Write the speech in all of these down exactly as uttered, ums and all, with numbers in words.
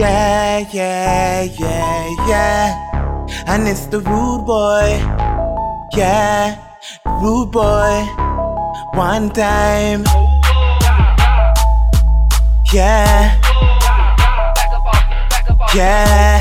Yeah, yeah, yeah, yeah. And it's the rude boy. Yeah, rude boy. One time. Yeah. Yeah.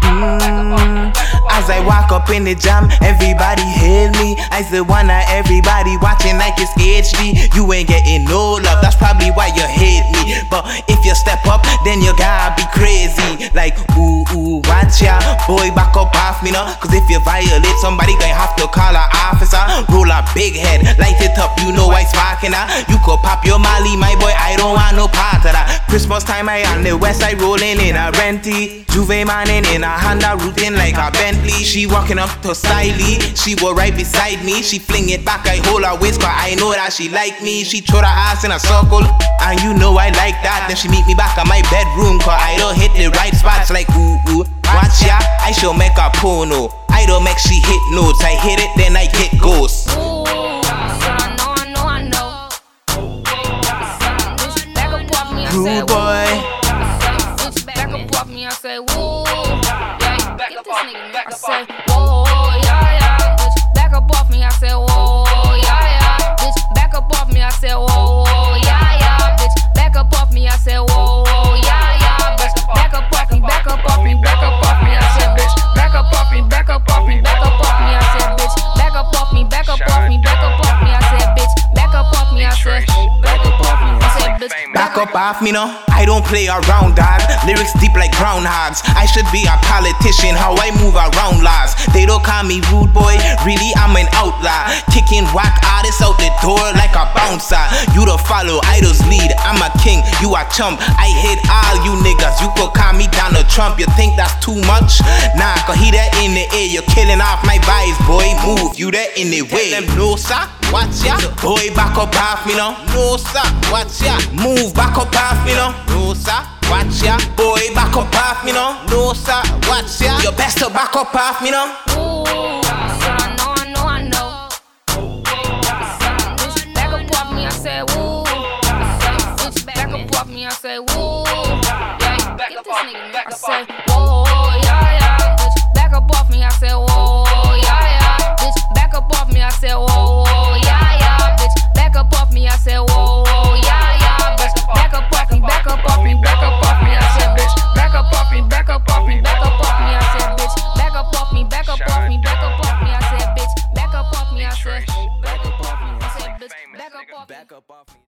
mm. As I walk up in the jam, everybody hail me. I say one eye, everybody watching like it's H D. You ain't getting no love, that's probably why you hate me. But if you step up, then you gotta be crazy. Like, ooh, ooh, watch ya, boy, back up off me now. Cause if you violate somebody, gonna have to call an officer. Roll a big head, light it up, you know I sparking her. You could pop your molly, my boy, I don't want no part of that. Christmas time, I on the west side rolling in a renty. Juve manning in a Honda, rooting like a Bentley. She walking up to styly, she was right beside me. She fling it back, I hold her waist, but I know that she like me. She throw her ass in a circle, and you know I like that. Then she meet me back at my bedroom, cause I don't hit the right spots. Like ooh ooh, watch ya, I shall make a porno. I don't make she hit notes, I hit it then I get ghosts. Rude boy. I say, whoa, yeah, yeah, bitch, back up off me. I say, whoa, yeah, yeah, bitch, back up off me. I say, whoa, yeah, yeah, bitch, back up off me. I say, whoa, yeah, yeah, bitch, back up off me, back up off me, back up off me. I say, bitch, back up off me, back up off me, back up off me. I say, bitch, back up off me, back up off me, back up off me. I say, bitch, back up off me. I say, back up off me. I say, bitch, back up off me, no. I don't play around, dog. Lyrics deep like groundhogs. I should be a politician, how I move around lives. They don't call me rude boy, really I'm an outlaw. Kicking whack artists out the door like a bouncer. You don't follow idols lead, I'm a king, you a chump. I hate all you niggas, you could call me Donald Trump. You think that's too much? Nah, cause he that in the air, you're killing off my vibes, boy. Move, you that in the way. Tell them no, sir, watch ya. Boy, back up off me now. No, sir, watch ya. Move, back up off me now. No sir, watch ya. Boy, back up off me now. No sir, watch ya. You best to back up off me now. Ooh, sir, I know, I know, I know. Bitch, back up off me, I say woo. Bitch, back up off me, I say woo. Yeah, get this nigga, man. I say whoa, yeah, yeah. Bitch, back up off me, I say whoa, yeah, yeah. Bitch, back up off me, I say whoa, yeah, yeah. Bitch, back up off me, I say whoa, yeah, yeah. Bitch, back up off me. Back up off me, back up off me, I said bitch, back up off me, back up off me, back up off me, I said bitch, back up off me, back up off me, back up off me, I said bitch, back up off me, I said back up off me, I said bitch, back up off me.